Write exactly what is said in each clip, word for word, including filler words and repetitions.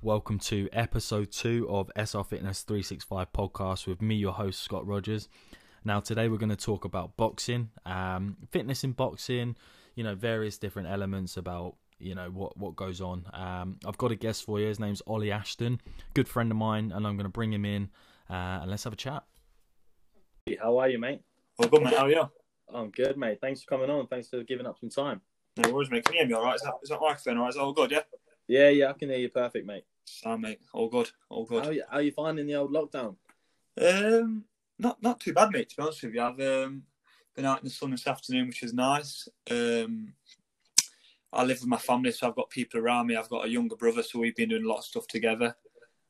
Welcome to episode two of S R Fitness three sixty-five podcast with me, your host, Scott Rogers. Now today we're going to talk about boxing, um, fitness in boxing, you know, various different elements about, you know, what, what goes on. Um, I've got a guest for you. His name's Ollie Ashton, good friend of mine, and I'm going to bring him in uh, and let's have a chat. How are you, mate? All good, mate. How are you? I'm good, mate. Thanks for coming on. Thanks for giving up some time. No worries, mate. Can you hear me all right? Is that, is that microphone all right? Is that all good, yeah? Yeah, yeah. I can hear you perfect, mate. Sound, mate. All good. All good. How are you, how are you finding the old lockdown? Um, Not not too bad, mate, to be honest with you. I've um, been out in the sun this afternoon, which is nice. Um, I live with my family, so I've got people around me. I've got a younger brother, so we've been doing a lot of stuff together.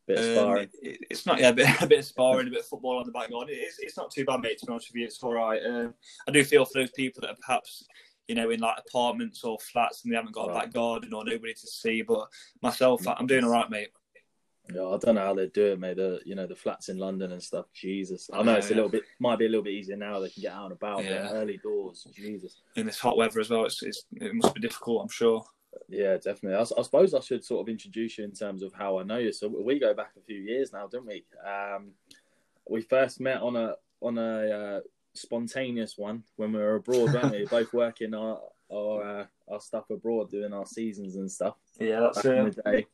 Bit of sparring. Um, it, it's not yeah, a bit, a bit of sparring, a bit of football on the back garden. It's it's not too bad, mate. To be honest with you, it's all right. Um, I do feel for those people that are perhaps, you know, in like apartments or flats and they haven't got right. a back garden or nobody to see. But myself, I'm doing all right, mate. Yeah, I don't know how they do it, mate. The you know the flats in London and stuff. Jesus, I know yeah, it's yeah. a little bit might be a little bit easier now. They can get out and about. Yeah. But early doors. Jesus. In this hot weather as well, it's, it's it must be difficult, I'm sure. Yeah, definitely. I, I suppose I should sort of introduce you in terms of how I know you. So we go back a few years now, don't we? Um, we first met on a on a uh, spontaneous one when we were abroad, weren't we? Both working our our, uh, our stuff abroad, doing our seasons and stuff. Yeah, that's back in the day.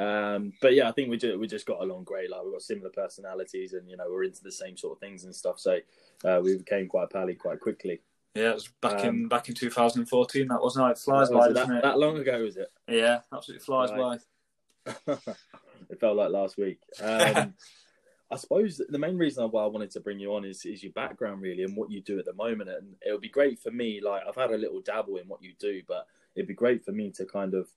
Um, but yeah, I think we just, we just got along great. Like, we've got similar personalities, and you know we're into the same sort of things and stuff. So uh, we became quite pally quite quickly. Yeah, it was back um, in back in two thousand fourteen. That wasn't how it flies by, isn't it? That long ago, was it? Yeah, absolutely flies right. by. It felt like last week. Um, I suppose the main reason why I wanted to bring you on is, is your background, really, and what you do at the moment. And it would be great for me, like, I've had a little dabble in what you do, but it'd be great for me to kind of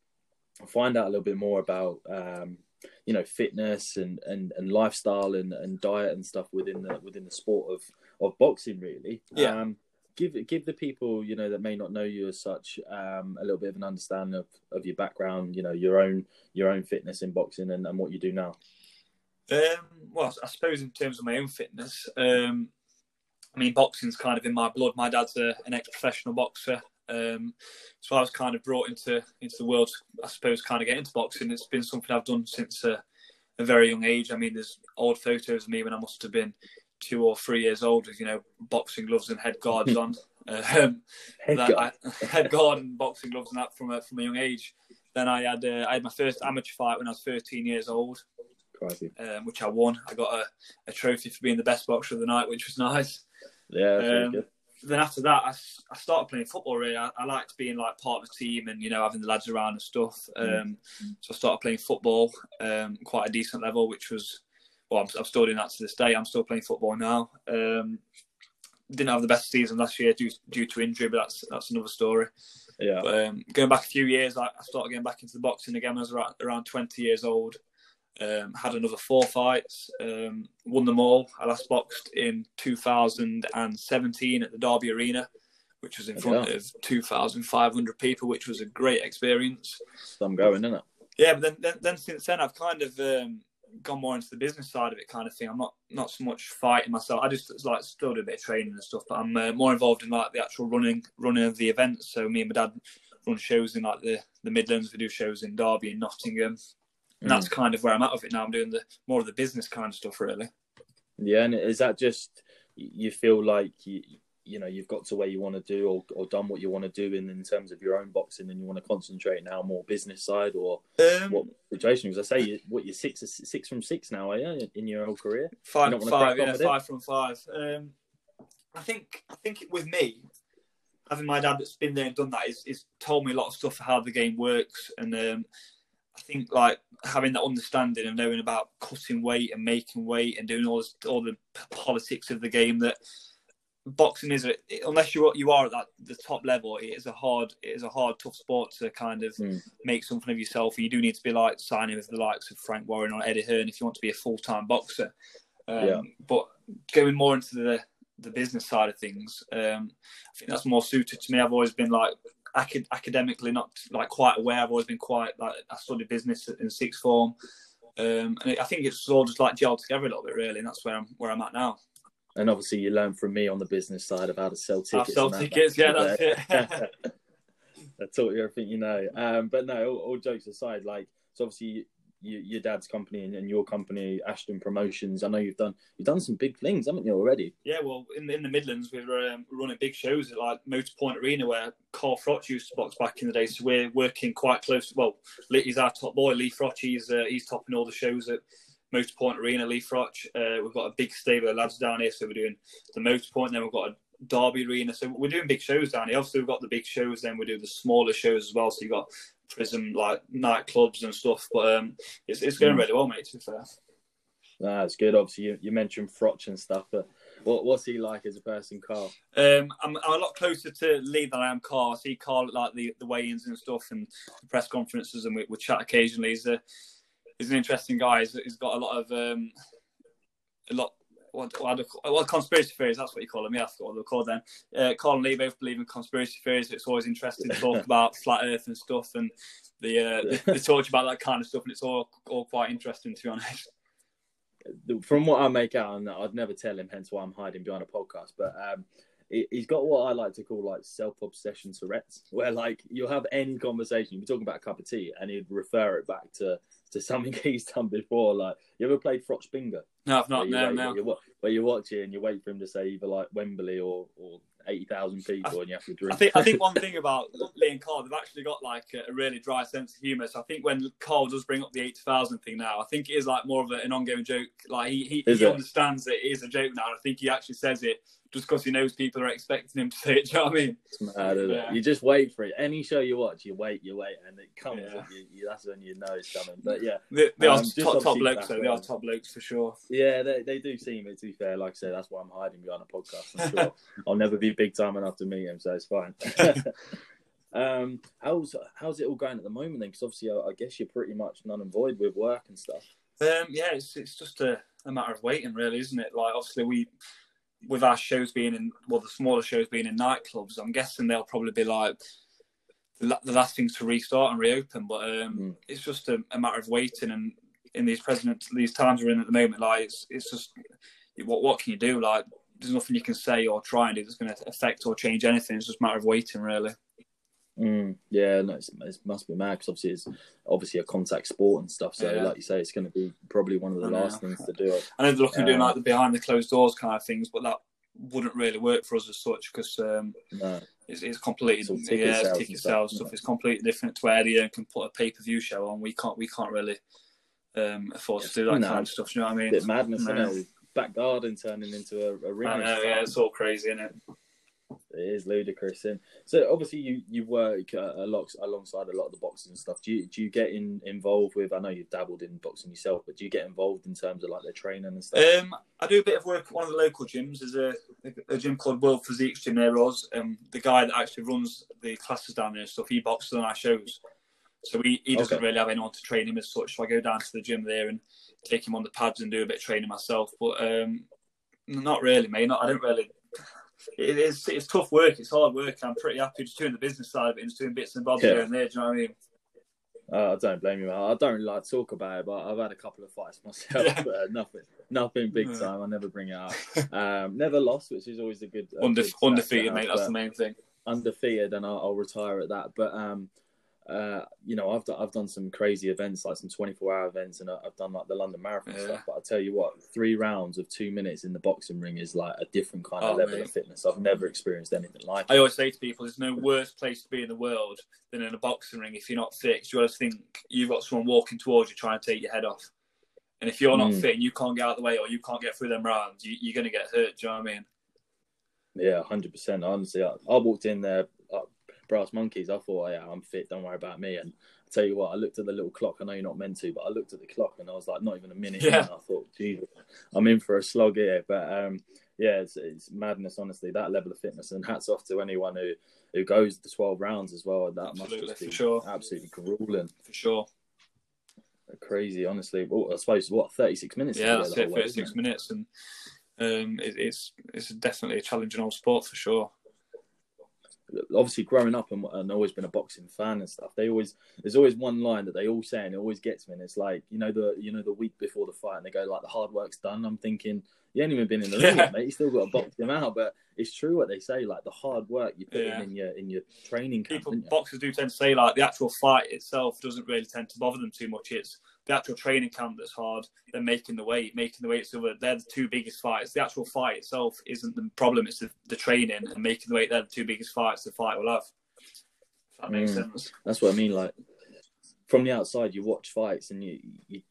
find out a little bit more about, um, you know, fitness and, and, and lifestyle and, and diet and stuff within the within the sport of, of boxing, really. Yeah. Um, Give give the people, you know, that may not know you as such um, a little bit of an understanding of, of your background, you know, your own your own fitness in boxing and, and what you do now. Um, well, I suppose in terms of my own fitness, um, I mean, boxing's kind of in my blood. My dad's a, an ex-professional boxer. Um, so I was kind of brought into, into the world, I suppose, kind of get into boxing. It's been something I've done since a, a very young age. I mean, there's old photos of me when I must have been two or three years old with, you know, boxing gloves and head guards on. Um, head, that guard. I, head guard and boxing gloves and that from a, from a young age. Then I had uh, I had my first amateur fight when I was thirteen years old, um, which I won. I got a, a trophy for being the best boxer of the night, which was nice. Yeah, um, really good. Then after that, I, I started playing football, really. I, I liked being, like, part of a team and, you know, having the lads around and stuff. Um, mm-hmm. So I started playing football, um, quite a decent level, which was... Well, I'm, I'm still doing that to this day. I'm still playing football now. Um, didn't have the best season last year due, due to injury, but that's that's another story. Yeah. But, um, going back a few years, I, I started getting back into the boxing again. I was around, around twenty years old. Um, had another four fights. Um, won them all. I last boxed in two thousand seventeen at the Derby Arena, which was in yeah. front of two thousand five hundred people, which was a great experience. So I'm going, isn't it? Yeah, but then, then, then since then, I've kind of... Um, gone more into the business side of it kind of thing. I'm not not so much fighting myself. I just like still do a bit of training and stuff, but I'm uh, more involved in like the actual running running of the events. So me and my dad run shows in like the, the Midlands. We do shows in Derby and Nottingham. And mm. that's kind of where I'm at with it now. I'm doing the more of the business kind of stuff, really. Yeah, and is that just you feel like you, you know, you've got to where you want to do or, or done what you want to do in, in terms of your own boxing and you want to concentrate now more business side or um, what situation? Because I say, you, what, you're six, six from six now, are you, in your whole career? Five from five, yeah, five it? from five. Um, I think I think with me, having my dad that's been there and done that is, is told me a lot of stuff, how the game works. And um, I think, like, having that understanding of knowing about cutting weight and making weight and doing all, this, all the politics of the game that... Boxing is, unless you you are at that the top level, it is a hard it is a hard tough sport to kind of mm. make something of yourself. You do need to be like signing with the likes of Frank Warren or Eddie Hearn if you want to be a full time boxer. Um, yeah. But going more into the the business side of things, um, I think that's more suited to me. I've always been like acad- academically not like quite aware. I've always been quite like I studied business in sixth form, um, and I think it's all just like gelled together a little bit really, and that's where I'm where I'm at now. And obviously you learn from me on the business side of how to sell tickets. I'll sell tickets, that, yeah, that's it. I taught you everything you know. Um, but no, all, all jokes aside, like, so obviously you, your dad's company and, and your company, Ashton Promotions, I know you've done you've done some big things, haven't you, already? Yeah, well, in the, in the Midlands, we were um, running big shows at, like, Motorpoint Arena, where Carl Froch used to box back in the day, so we're working quite close. Well, he's our top boy, Lee Froch, he's, uh, he's topping all the shows at Motorpoint Arena, Lee Froch. Uh, we've got a big stable of lads down here, so we're doing the Motorpoint, then we've got a Derby Arena, so we're doing big shows down here. Obviously, we've got the big shows, then we do the smaller shows as well. So you've got Prism, like nightclubs and stuff. But um, it's it's going really well, mate. To be fair, that's good. Obviously, you, you mentioned Froch and stuff, but what what's he like as a person, Carl? Um, I'm, I'm a lot closer to Lee than I am Carl. I see Carl at like the, the weigh-ins and stuff, and the press conferences, and we, we chat occasionally. He's a he's an interesting guy. He's, he's got a lot of um, a lot. What, what, what conspiracy theories, that's what you call them. Yeah, that's what they're called then. Uh, Carl and Lee both believe in conspiracy theories. It's always interesting to talk about flat earth and stuff, and they, uh, they, they talk about that kind of stuff, and it's all all quite interesting, to be honest. From what I make out, and I'd never tell him, hence why I'm hiding behind a podcast, but um, he, he's got what I like to call like self-obsession Tourette's, where like you'll have any conversation, you'll be talking about a cup of tea, and he'd refer it back to to something he's done before. Like, you ever played Froch Bingo? No, I've not. No, no. Where, where you watch it and you wait for him to say either like Wembley or, or eighty thousand people, I, and you have to drink. I think, I think one thing about Lee and Carl, they've actually got like a really dry sense of humour. So I think when Carl does bring up the eighty thousand thing now, I think it is like more of a, an ongoing joke. Like he, he, he understands that it is a joke now. I think he actually says it just because he knows people are expecting him to say it. Do you know what I mean? It's mad, isn't yeah. it? You just wait for it. Any show you watch, you wait, you wait, and it comes. Yeah. You, you, that's when you know it's coming. But yeah, they, they um, are top, top blokes. So they are top blokes for sure. Yeah, they they do seem it. To be fair, like I said, that's why I'm hiding behind a podcast. I'm sure I'll never be big time enough to meet him, so it's fine. um, how's how's it all going at the moment then? Because obviously, I, I guess you're pretty much null and void with work and stuff. Um, yeah, it's it's just a, a matter of waiting, really, isn't it? Like obviously we. With our shows being in, well, the smaller shows being in nightclubs, I'm guessing they'll probably be like the last things to restart and reopen. But um, mm. it's just a, a matter of waiting. And in these present these times we're in at the moment, like it's it's just what what can you do? Like there's nothing you can say or try and do that's going to affect or change anything. It's just a matter of waiting, really. Mm, yeah, no, it's, it must be mad because obviously it's obviously a contact sport and stuff. So, yeah. like you say, it's going to be probably one of the last things to do. I know they're looking um, at doing like the behind the closed doors kind of things, but that wouldn't really work for us as such because um, no. it's, it's completely so ticket yeah, sales ticket sales stuff. stuff. It's completely different to where Eddie Hearn can put a pay per view show on. We can't, we can't really um, afford yeah, to do that no, kind of stuff. You know what I mean? It's madness, no. isn't it? Back garden turning into a, a ring. I know, yeah, it's all crazy, isn't it? It is ludicrous. And so obviously you, you work uh, a lot, alongside a lot of the boxing and stuff. Do you do you get in, involved with, I know you've dabbled in boxing yourself, but do you get involved in terms of like the training and stuff? Um, I do a bit of work at one of the local gyms. There's a, a gym called World Physique Gym near us. Um, the guy that actually runs the classes down there and stuff, he boxes on our shows. So he, he doesn't okay. really have anyone to train him as such. So I go down to the gym there and take him on the pads and do a bit of training myself. But um, not really, mate. Not, I don't really... It is, it's tough work, it's hard work. I'm pretty happy just doing the business side of it and just doing bits and bobs yeah. here and there. Do you know what I mean? Uh, I don't blame you, man. I don't really like to talk about it, but I've had a couple of fights myself, yeah. but uh, nothing, nothing big time. I never bring it up. Um, never lost, which is always a good uh, Unde- undefeated, mate. That's the main thing. Undefeated, and I'll, I'll retire at that. But um, uh, you know, I've done, I've done some crazy events, like some twenty-four hour events, and I've done like the London Marathon yeah. stuff. But I tell you what, three rounds of two minutes in the boxing ring is like a different kind of oh, level mate. of fitness. I've never experienced anything like it. I always say to people, there's no worse place to be in the world than in a boxing ring if you're not fit. You always think you've got someone walking towards you trying to take your head off, and if you're not mm. fit and you can't get out of the way or you can't get through them rounds, you, you're going to get hurt. Do you know what I mean? Yeah, hundred percent. Honestly, I, I walked in there. I, Brass monkeys. I thought, oh, yeah, I'm fit. Don't worry about me. And I tell you what, I looked at the little clock. I know you're not meant to, but I looked at the clock and I was like, not even a minute. Yeah. And I thought, Jesus, I'm in for a slog here. But um, yeah, it's, it's madness, honestly. That level of fitness, and hats off to anyone who, who goes the twelve rounds as well. That absolutely, must be for sure. absolutely grueling. For sure. Crazy, honestly. Well, I suppose what thirty-six minutes. Yeah, that's it. thirty-six minutes, and um, it, it's it's definitely a challenging old sport for sure. obviously growing up and, and always been a boxing fan and stuff, they always, there's always one line that they all say and it always gets me. And it's like, you know, the, you know, the week before the fight and they go like, the hard work's done. I'm thinking, you ain't even been in the ring yet, mate. You still got to box them out. But it's true what they say, like the hard work you put yeah. in, in your in your training camp. People, boxers do tend to say like the actual fight itself doesn't really tend to bother them too much. It's the actual training camp that's hard. They're making the weight, making the weight. So they're the two biggest fights. The actual fight itself isn't the problem. It's the, the training and making the weight. They're the two biggest fights the fight will have. If that makes mm, sense. That's what I mean. Like from the outside, you watch fights and you. you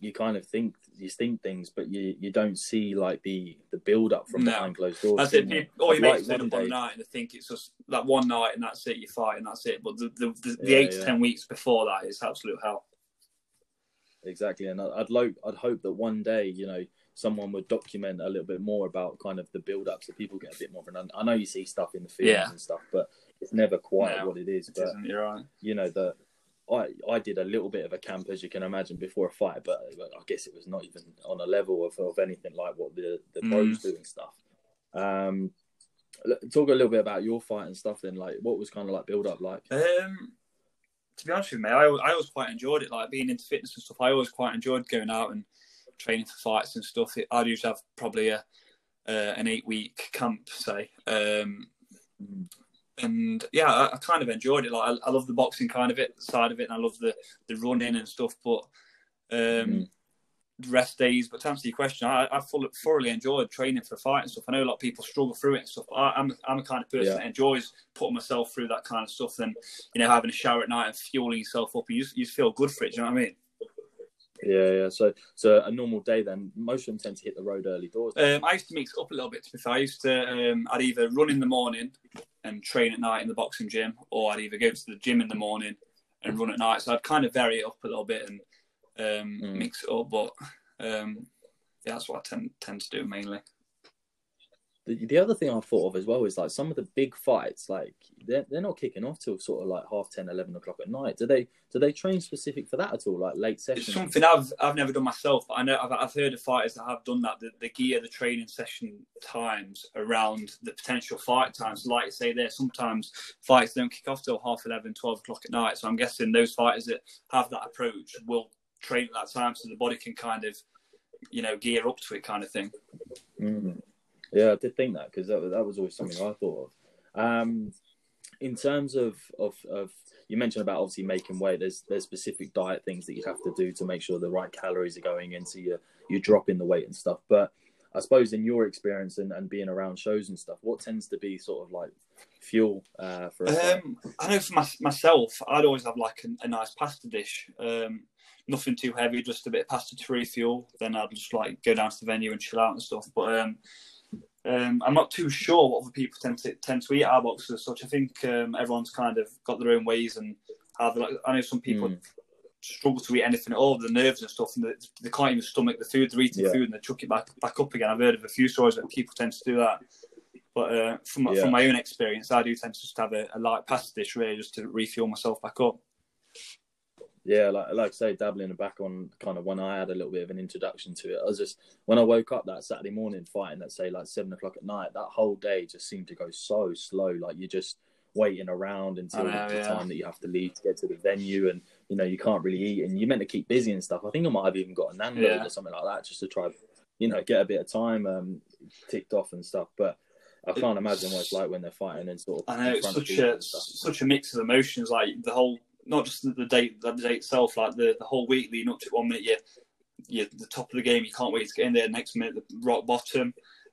you kind of think you think things, but you, you don't see like the, the build up from no. behind closed doors. That's it. People, all you make is up one night and they think it's just that like one night and that's it. You fight and that's it. But the the, the, the yeah, eight yeah. to ten weeks before that is absolute hell. Exactly, and I'd lo- I'd hope that one day, you know, someone would document a little bit more about kind of the build up so people get a bit more of an. I know you see stuff in the films yeah. and stuff, but it's never quite no, what it is. It but you're right. You know the. I, I did a little bit of a camp, as you can imagine, before a fight, but I guess it was not even on a level of, of anything like what the, the mm. pros do and stuff. Um, talk a little bit about your fight and stuff then, like what was kind of like build up like? Um, to be honest with you, mate, I, I always quite enjoyed it, like being into fitness and stuff. I always quite enjoyed going out and training for fights and stuff. It, I'd usually have probably a, uh, an eight week camp, say. Um, mm. And yeah, I, I kind of enjoyed it. Like I, I love the boxing kind of it side of it, and I love the, the running and stuff. But um, mm. rest days. But to answer your question, I, I full, thoroughly enjoyed training for the fight and stuff. I know a lot of people struggle through it and stuff. But I, I'm I'm the kind of person yeah. that enjoys putting myself through that kind of stuff. And you know, having a shower at night and fueling yourself up, and you you feel good for it. Do you know what I mean? Yeah, yeah. So, so a normal day then, most of them tend to hit the road early doors. Um, I used to mix it up a little bit. To be fair, I used to um, I'd either run in the morning and train at night in the boxing gym, or I'd either go to the gym in the morning and run at night. So I'd kind of vary it up a little bit and um, mm. mix it up. But um, yeah, that's what I tend tend to do mainly. The, the other thing I thought of as well is like some of the big fights, like they're, they're not kicking off till sort of like half ten, eleven o'clock at night. Do they do they train specific for that at all? Like late sessions? It's something I've I've never done myself, but I know I've, I've heard of fighters that have done that. The, the gear, the training session times around the potential fight times. Like you say, there sometimes fights don't kick off till half eleven, twelve o'clock at night. So I'm guessing those fighters that have that approach will train at that time, so the body can kind of, you know, gear up to it, kind of thing. Mm. Yeah, I did think that because that, that was always something I thought of. Um, in terms of, of of you mentioned about obviously making weight, there's there's specific diet things that you have to do to make sure the right calories are going in, so you're, you're dropping the weight and stuff. But I suppose in your experience and, and being around shows and stuff, what tends to be sort of like fuel uh, for a um, I know for my, myself, I'd always have like a, a nice pasta dish. Um, nothing too heavy, just a bit of pasta to refuel. Then I'd just like go down to the venue and chill out and stuff. But... Um, Um, I'm not too sure what other people tend to tend to eat at our boxes as such. I think um, everyone's kind of got their own ways, and how they like. I know some people mm. struggle to eat anything at all, the nerves and stuff, and they, they can't even stomach the food. They're eating yeah. food and they chuck it back back up again. I've heard of a few stories that people tend to do that, but uh, from yeah. from my own experience, I do tend to just have a, a light pasta dish really just to refuel myself back up. Yeah, like like I say, dabbling back on kind of when I had a little bit of an introduction to it, I was just, when I woke up that Saturday morning fighting, let's say like seven o'clock at night, that whole day just seemed to go so slow. Like you're just waiting around until know, the yeah. time that you have to leave to get to the venue, and you know, you can't really eat and you're meant to keep busy and stuff. I think I might have even got a Nando's yeah. or something like that just to try, you know, get a bit of time um, ticked off and stuff. But I can't it's, imagine what it's like when they're fighting and sort of. I know, it's such a, such a mix of emotions, like the whole... Not just the day, the day itself, like the, the whole week leading up to it. One minute you're, you're the top of the game, you can't wait to get in there. Next minute, the rock bottom.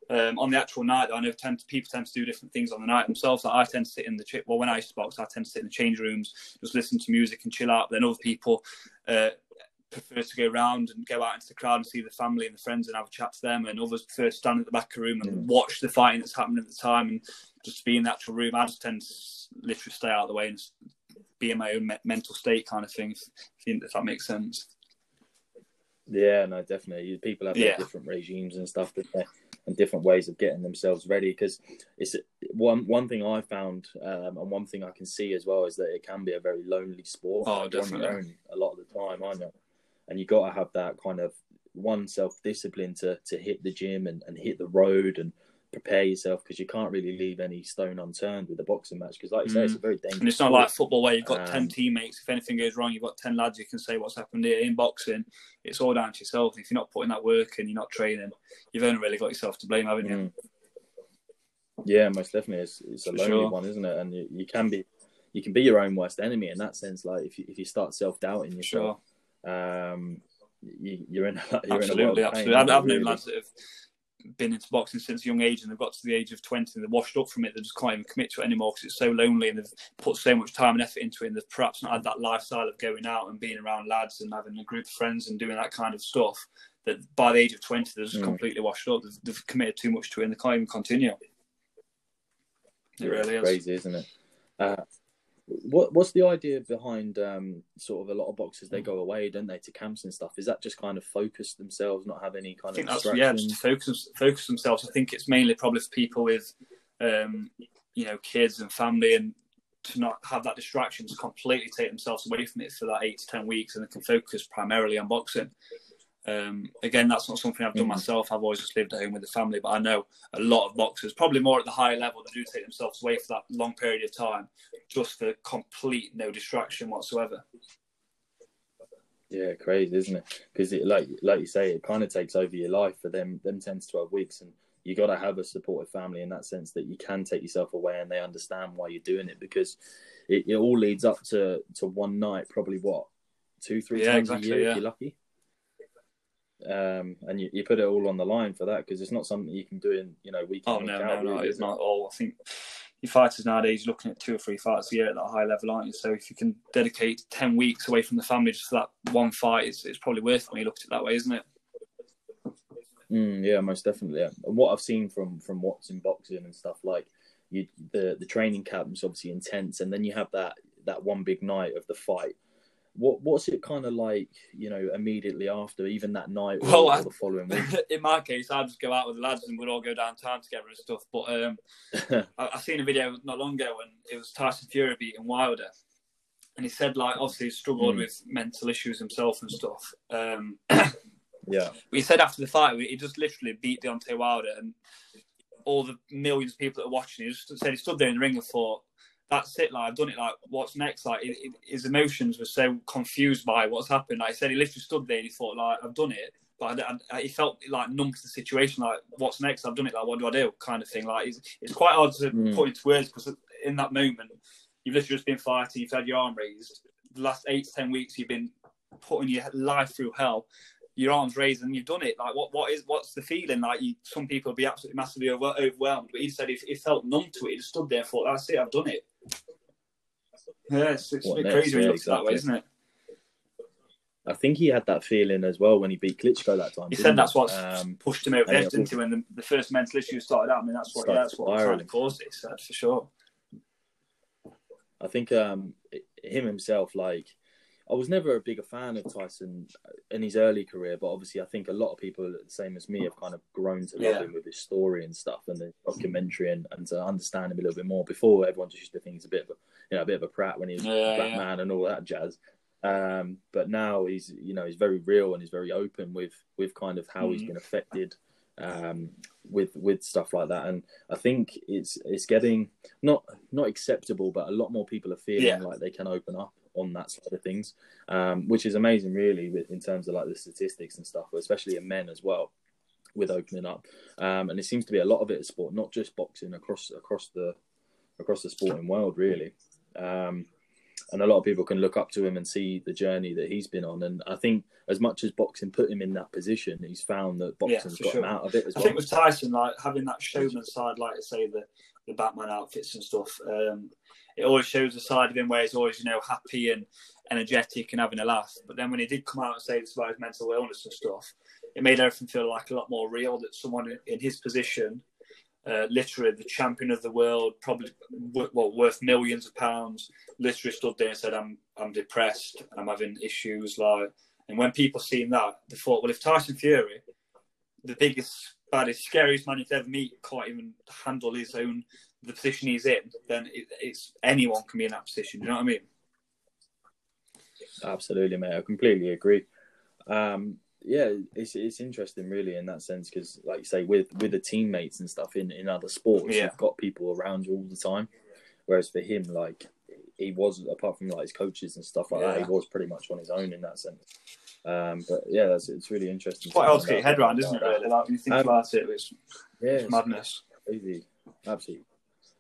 Um, on the actual night, I know tend to, people tend to do different things on the night themselves. Like I tend to sit in the chip. Well, when I used to box, I tend to sit in the change rooms, just listen to music and chill out. But then other people uh, prefer to go around and go out into the crowd and see the family and the friends and have a chat to them. And others prefer to stand at the back of the room and mm. watch the fighting that's happening at the time and just be in the actual room. I just tend to literally stay out of the way and be in my own me- mental state kind of thing, if, if that makes sense. Yeah, no, definitely. People have yeah. different regimes and stuff and different ways of getting themselves ready, because it's one one thing I found um, and one thing I can see as well is that it can be a very lonely sport. Oh, definitely. Own, a lot of the time, I know. And you got to have that kind of one self-discipline to, to hit the gym and, and hit the road and prepare yourself, because you can't really leave any stone unturned with a boxing match, because like you mm. say, it's a very dangerous and it's not sport. Like football where you've got um, ten teammates. If anything goes wrong, you've got ten lads you can say what's happened here. In boxing, it's all down to yourself. And if you're not putting that work in, you're not training, you've only really got yourself to blame, haven't you? Yeah, most definitely. It's, it's a lonely sure. one, isn't it? And you, you can be you can be your own worst enemy in that sense. Like if you, if you start self-doubting yourself, sure. um, you, you're in a, you're absolutely, in a world of pain. Absolutely. I've, I've known lads that have been into boxing since a young age, and they've got to the age of twenty and they're washed up from it. They just can't even commit to it anymore because it's so lonely, and they've put so much time and effort into it, and they've perhaps not had that lifestyle of going out and being around lads and having a group of friends and doing that kind of stuff, that by the age of twenty they're just mm. completely washed up. They've, they've committed too much to it and they can't even continue. It really it's is crazy, isn't it? Uh, what what's the idea behind um, sort of a lot of boxers? They go away, don't they, to camps and stuff? Is that just kind of focus themselves, not have any kind I think of that's, yeah, just focus focus themselves. I think it's mainly probably for people with um, you know, kids and family, and to not have that distraction, to completely take themselves away from it for that eight to ten weeks, and they can focus primarily on boxing. Um, again, that's not something I've done mm-hmm. myself. I've always just lived at home with the family, but I know a lot of boxers, probably more at the higher level, that do take themselves away for that long period of time just for complete no distraction whatsoever. Yeah, crazy, isn't it? Because it, like like you say, it kind of takes over your life for them them ten to twelve weeks, and you got to have a supportive family in that sense, that you can take yourself away and they understand why you're doing it, because it, it all leads up to, to one night, probably what, two, three yeah, times exactly, a year yeah. if you're lucky. Um, and you, you put it all on the line for that, because it's not something you can do in, you know, weekend. Oh, no, no, no, it's not at all. I think your fighters nowadays, you're looking at two or three fights a year at that high level, aren't you? So if you can dedicate ten weeks away from the family just for that one fight, it's, it's probably worth it when you look at it that way, isn't it? Mm, yeah, most definitely. Yeah. And what I've seen from, from watching boxing and stuff, like you, the, the training camp is obviously intense, and then you have that, that one big night of the fight. What What's it kind of like, you know, immediately after, even that night or, well, or the following week? In my case, I'd just go out with the lads and we'd all go downtown together and stuff. But um, I, I seen a video not long ago when it was Tyson Fury beating Wilder. And he said, like, obviously he struggled mm. with mental issues himself and stuff. Um, yeah. But he said after the fight, he just literally beat Deontay Wilder. And all the millions of people that are watching, he just said he stood there in the ring and thought, that's it, like, I've done it, like, what's next? Like, it, it, his emotions were so confused by what's happened. Like, he said he literally stood there and he thought, like, I've done it. But I, I, he felt, like, numb to the situation, like, what's next? I've done it, like, what do I do? Kind of thing. Like, it's, it's quite hard to mm. put into words, because in that moment, you've literally just been fighting, you've had your arm raised. The last eight to ten weeks, you've been putting your life through hell, your arms raised, and you've done it. Like, what, what is, what's the feeling? Like, you, some people would be absolutely massively over, overwhelmed. But he said he, he felt numb to it. He just stood there and thought, that's it, I've done it. Yeah, it's, it's a bit crazy when it looks that way, isn't it? I think he had that feeling as well when he beat Klitschko that time. He said that's what um, pushed him over the edge, didn't he? When the, the first mental issue started out, I mean, that's what, yeah, that's what kind of caused it, he said, for sure. I think um, him himself, like, I was never a bigger fan of Tyson in his early career, but obviously I think a lot of people, the same as me, have kind of grown to love yeah. him with his story and stuff, and the documentary, and, and to understand him a little bit more. Before, everyone just used to think he's a bit of a, you know, a bit of a prat when he was yeah, a black yeah. man and all that jazz. Um, but now he's, you know, he's very real and he's very open with, with kind of how mm-hmm. he's been affected um, with with stuff like that. And I think it's it's getting not not acceptable, but a lot more people are feeling yeah. like they can open up on that side of things, um, which is amazing, really, in terms of like the statistics and stuff, especially in men as well, with opening up. Um, and it seems to be a lot of it is sport, not just boxing, across across the across the sporting world, really. Um, and a lot of people can look up to him and see the journey that he's been on. And I think as much as boxing put him in that position, he's found that boxing's yeah, got sure. him out of it as I well. I think with Tyson, like having that showman side, like I say, the, the Batman outfits and stuff, um, it always shows a side of him where he's always, you know, happy and energetic and having a laugh. But then when he did come out and say this about his mental illness and stuff, it made everything feel like a lot more real, that someone in his position, uh, literally the champion of the world, probably well, worth millions of pounds, literally stood there and said, I'm I'm depressed, I'm having issues. Like, and when people seen that, they thought, well, if Tyson Fury, the biggest, baddest, scariest man you've ever meet, can't even handle his own, the position he's in, then it, it's anyone can be in that position. You know what I mean? Absolutely, mate. I completely agree. Um, yeah, it's it's interesting really in that sense because, like you say, with with the teammates and stuff in, in other sports, yeah. you've got people around you all the time. Whereas for him, like he was, apart from like his coaches and stuff like yeah. that, he was pretty much on his own in that sense. Um, but yeah, that's it's really interesting. Quite hard to get your head around, isn't it? Really, like when you think um, about it, it's, yeah, it's madness. Crazy, absolutely,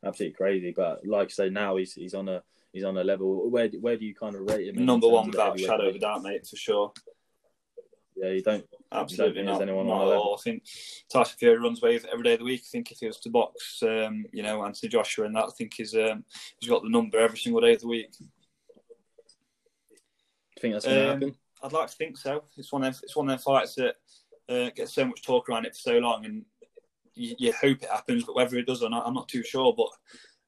absolutely crazy. But like I say, now he's he's on a he's on a level. Where where do you kind of rate him? Number one without shadow of a doubt, mate, for sure. Yeah, you don't. Absolutely you don't not. Anyone not on at all. I think Tyson Fury runs waves every day of the week. I think if he was to box, um, you know, Anthony Joshua and that, I think he's um, he's got the number every single day of the week. Do you think that's going to um, happen? I'd like to think so. It's one of it's one of their fights that uh, gets so much talk around it for so long, and you, you hope it happens. But whether it does or not, I'm not too sure. But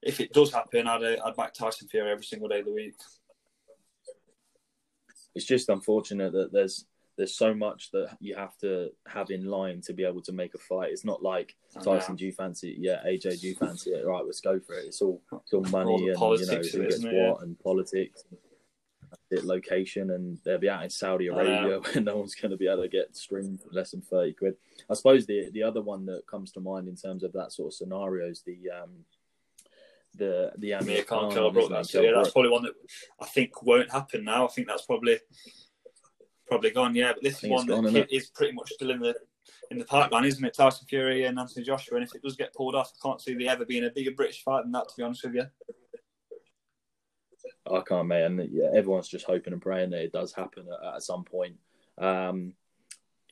if it does happen, I'd uh, I'd back Tyson Fury every single day of the week. It's just unfortunate that there's. There's so much that you have to have in line to be able to make a fight. It's not like Tyson, do you fancy it? Yeah, A J, do you fancy it? Right, let's go for it. It's all, it's all money all and politics, you know, who gets it, what yeah. and politics, and location, and they'll be out in Saudi Arabia where no one's going to be able to get streamed for less than thirty quid. I suppose the the other one that comes to mind in terms of that sort of scenario is the um, the the Amir Khan. Khan brought that so yeah, that's probably one that I think won't happen now. I think that's probably. Probably gone, yeah. But this one gone, is pretty much still in the in the pipeline, isn't it? Tyson Fury and Anthony Joshua. And if it does get pulled off, I can't see there ever being a bigger British fight than that, to be honest with you. I can't, mate. And yeah, everyone's just hoping and praying that it does happen at, at some point. Um,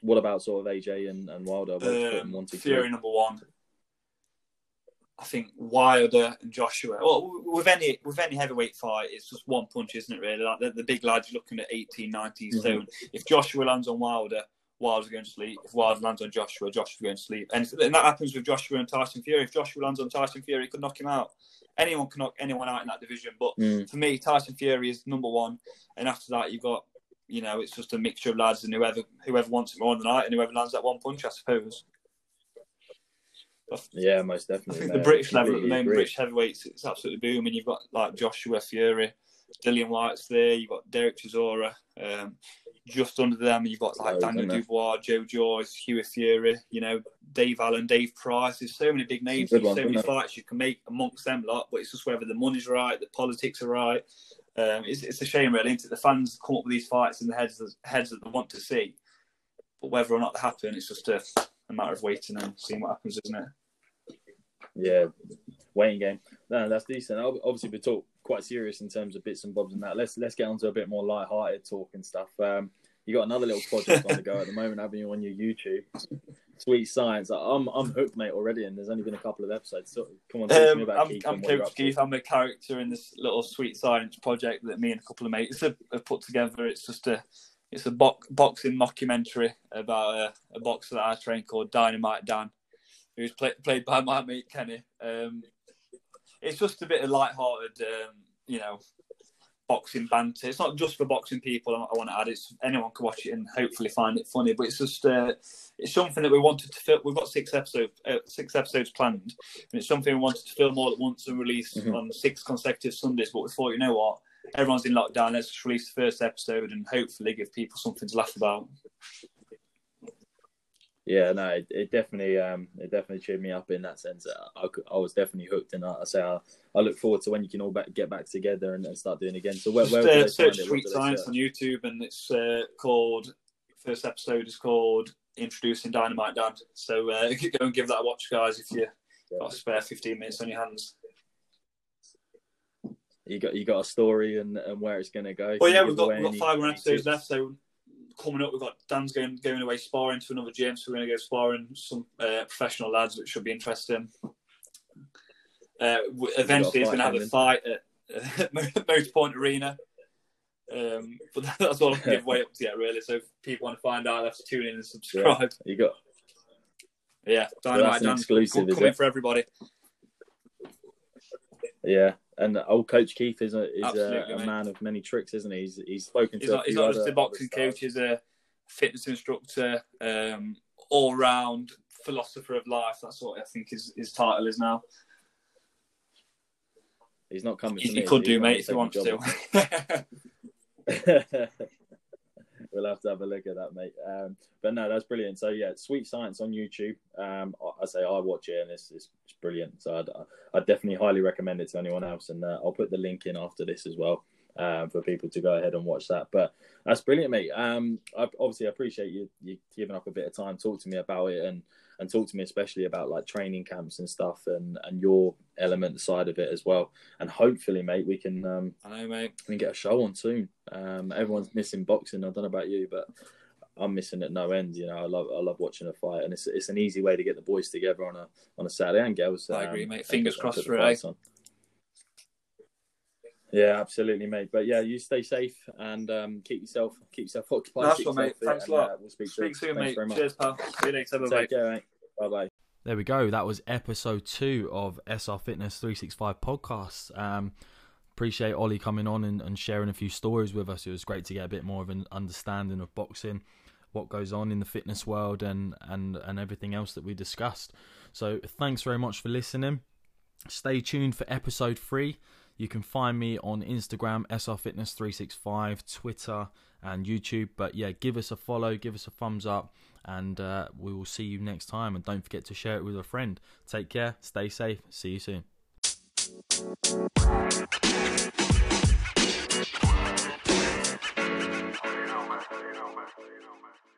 what about sort of A J and, and Wilder? Um, Fury number one. I think Wilder and Joshua. Well, with any with any heavyweight fight, it's just one punch, isn't it? Really, like the, the big lads looking at eighteen, nineteen mm-hmm. stone. If Joshua lands on Wilder, Wilder's going to sleep. If Wilder lands on Joshua, Joshua's going to sleep. And, if, and that happens with Joshua and Tyson Fury. If Joshua lands on Tyson Fury, he could knock him out. Anyone can knock anyone out in that division. But mm. for me, Tyson Fury is number one. And after that, you've got, you know, it's just a mixture of lads and whoever whoever wants it more on the night and whoever lands that one punch, I suppose. Yeah, most definitely. I think the British level at the moment, British heavyweights, it's absolutely booming. You've got like Joshua Fury, Dillian Whyte's there. You've got Derek Chisora. Um, just under them, you've got like Daniel Dubois, Joe Joyce, Hugh Fury. You know, Dave Allen, Dave Price. There's so many big names, so many fights you can make amongst them lot. But it's just whether the money's right, the politics are right. Um, it's it's a shame, really. The fans come up with these fights in the heads heads that they want to see, but whether or not they happen, it's just a A matter of waiting and seeing what happens, isn't it? Yeah, waiting game. No, that's decent. Obviously, we talk quite serious in terms of bits and bobs and that. Let's let's get on to a bit more light-hearted talk and stuff. Um, you got another little project on the go at the moment, haven't you, on your YouTube? Sweet Science. I'm I'm hooked, mate, already, and there's only been a couple of episodes. So come on, tell um, me about I'm, Keith. I'm Coach Keith. I'm a character in this little Sweet Science project that me and a couple of mates have put together. It's just a It's a bo- boxing mockumentary about a, a boxer that I train called Dynamite Dan, who's play- played by my mate Kenny. Um, it's just a bit of light-hearted, um, you know, boxing banter. It's not just for boxing people, I, I want to add. It's anyone can watch it and hopefully find it funny. But it's just uh, it's something that we wanted to film. We've got six episodes, uh, six episodes planned, and it's something we wanted to film all at once and release mm-hmm. on six consecutive Sundays. But we thought, you know what? Everyone's in lockdown. Let's just release the first episode and hopefully give people something to laugh about. Yeah, no, it, it definitely, um, it definitely cheered me up in that sense. I, I was definitely hooked, and I, I say I, I look forward to when you can all back, get back together and, and start doing again. So where, where just, uh, search Sweet Science on YouTube, and it's uh, called. First episode is called "Introducing Dynamite Dan." So uh, go and give that a watch, guys, if you yeah. got a spare fifteen minutes on your hands. You got you got a story and, and where it's going to go. Well, yeah, we've got, we've got five more episodes left. So coming up, we've got Dan's going going away sparring to another gym. So we're going to go sparring some uh, professional lads, which should be interesting. Uh, eventually, it's going to have a fight at uh, Motorpoint Arena. Um, but that's all I can give away up to yet, really. So if people want to find out, they have to tune in and subscribe. Yeah, you got. Yeah, Dynamite Dan's exclusive, coming for everybody. Yeah. And old Coach Keith is a, is a, a man of many tricks, isn't he? He's, he's spoken to. He's not, he's not just a boxing coach; he's a fitness instructor, um, all-round philosopher of life. That's what I think his, his title is now. He's not coming. He, to me, he could do, he mate, if he wants to. We'll have to have a look at that, mate. Um, but no, that's brilliant. So yeah, Sweet Science on YouTube. Um, I, I say I watch it, and it's it's, it's brilliant. So I'd, I'd definitely highly recommend it to anyone else. And uh, I'll put the link in after this as well, um, for people to go ahead and watch that. But that's brilliant, mate. Um, I, obviously I appreciate you you giving up a bit of time, talk to me about it, and and talk to me especially about like training camps and stuff, and and your element side of it as well. And hopefully, mate, we can um I know, mate. we can get a show on soon. Um, everyone's missing boxing. I don't know about you, but I'm missing at no end. You know, I love I love watching a fight, and it's it's an easy way to get the boys together on a on a Saturday, and girls. Um, I agree, mate. Fingers crossed for it. Yeah, absolutely, mate. But yeah, you stay safe and um, keep yourself keep yourself occupied. That's what, mate. Thanks a lot. Uh, we'll speak, speak soon, mate. Cheers, pal. See you later. Bye. Take care, mate. Bye bye. There we go. That was episode two of S R Fitness three sixty-five podcast. Um, appreciate Ollie coming on and, and sharing a few stories with us. It was great to get a bit more of an understanding of boxing, what goes on in the fitness world, and and and everything else that we discussed. So thanks very much for listening. Stay tuned for episode three. You can find me on Instagram, S R Fitness three sixty-five, Twitter and YouTube. But yeah, give us a follow, give us a thumbs up. And uh, we will see you next time. And don't forget to share it with a friend. Take care. Stay safe. See you soon.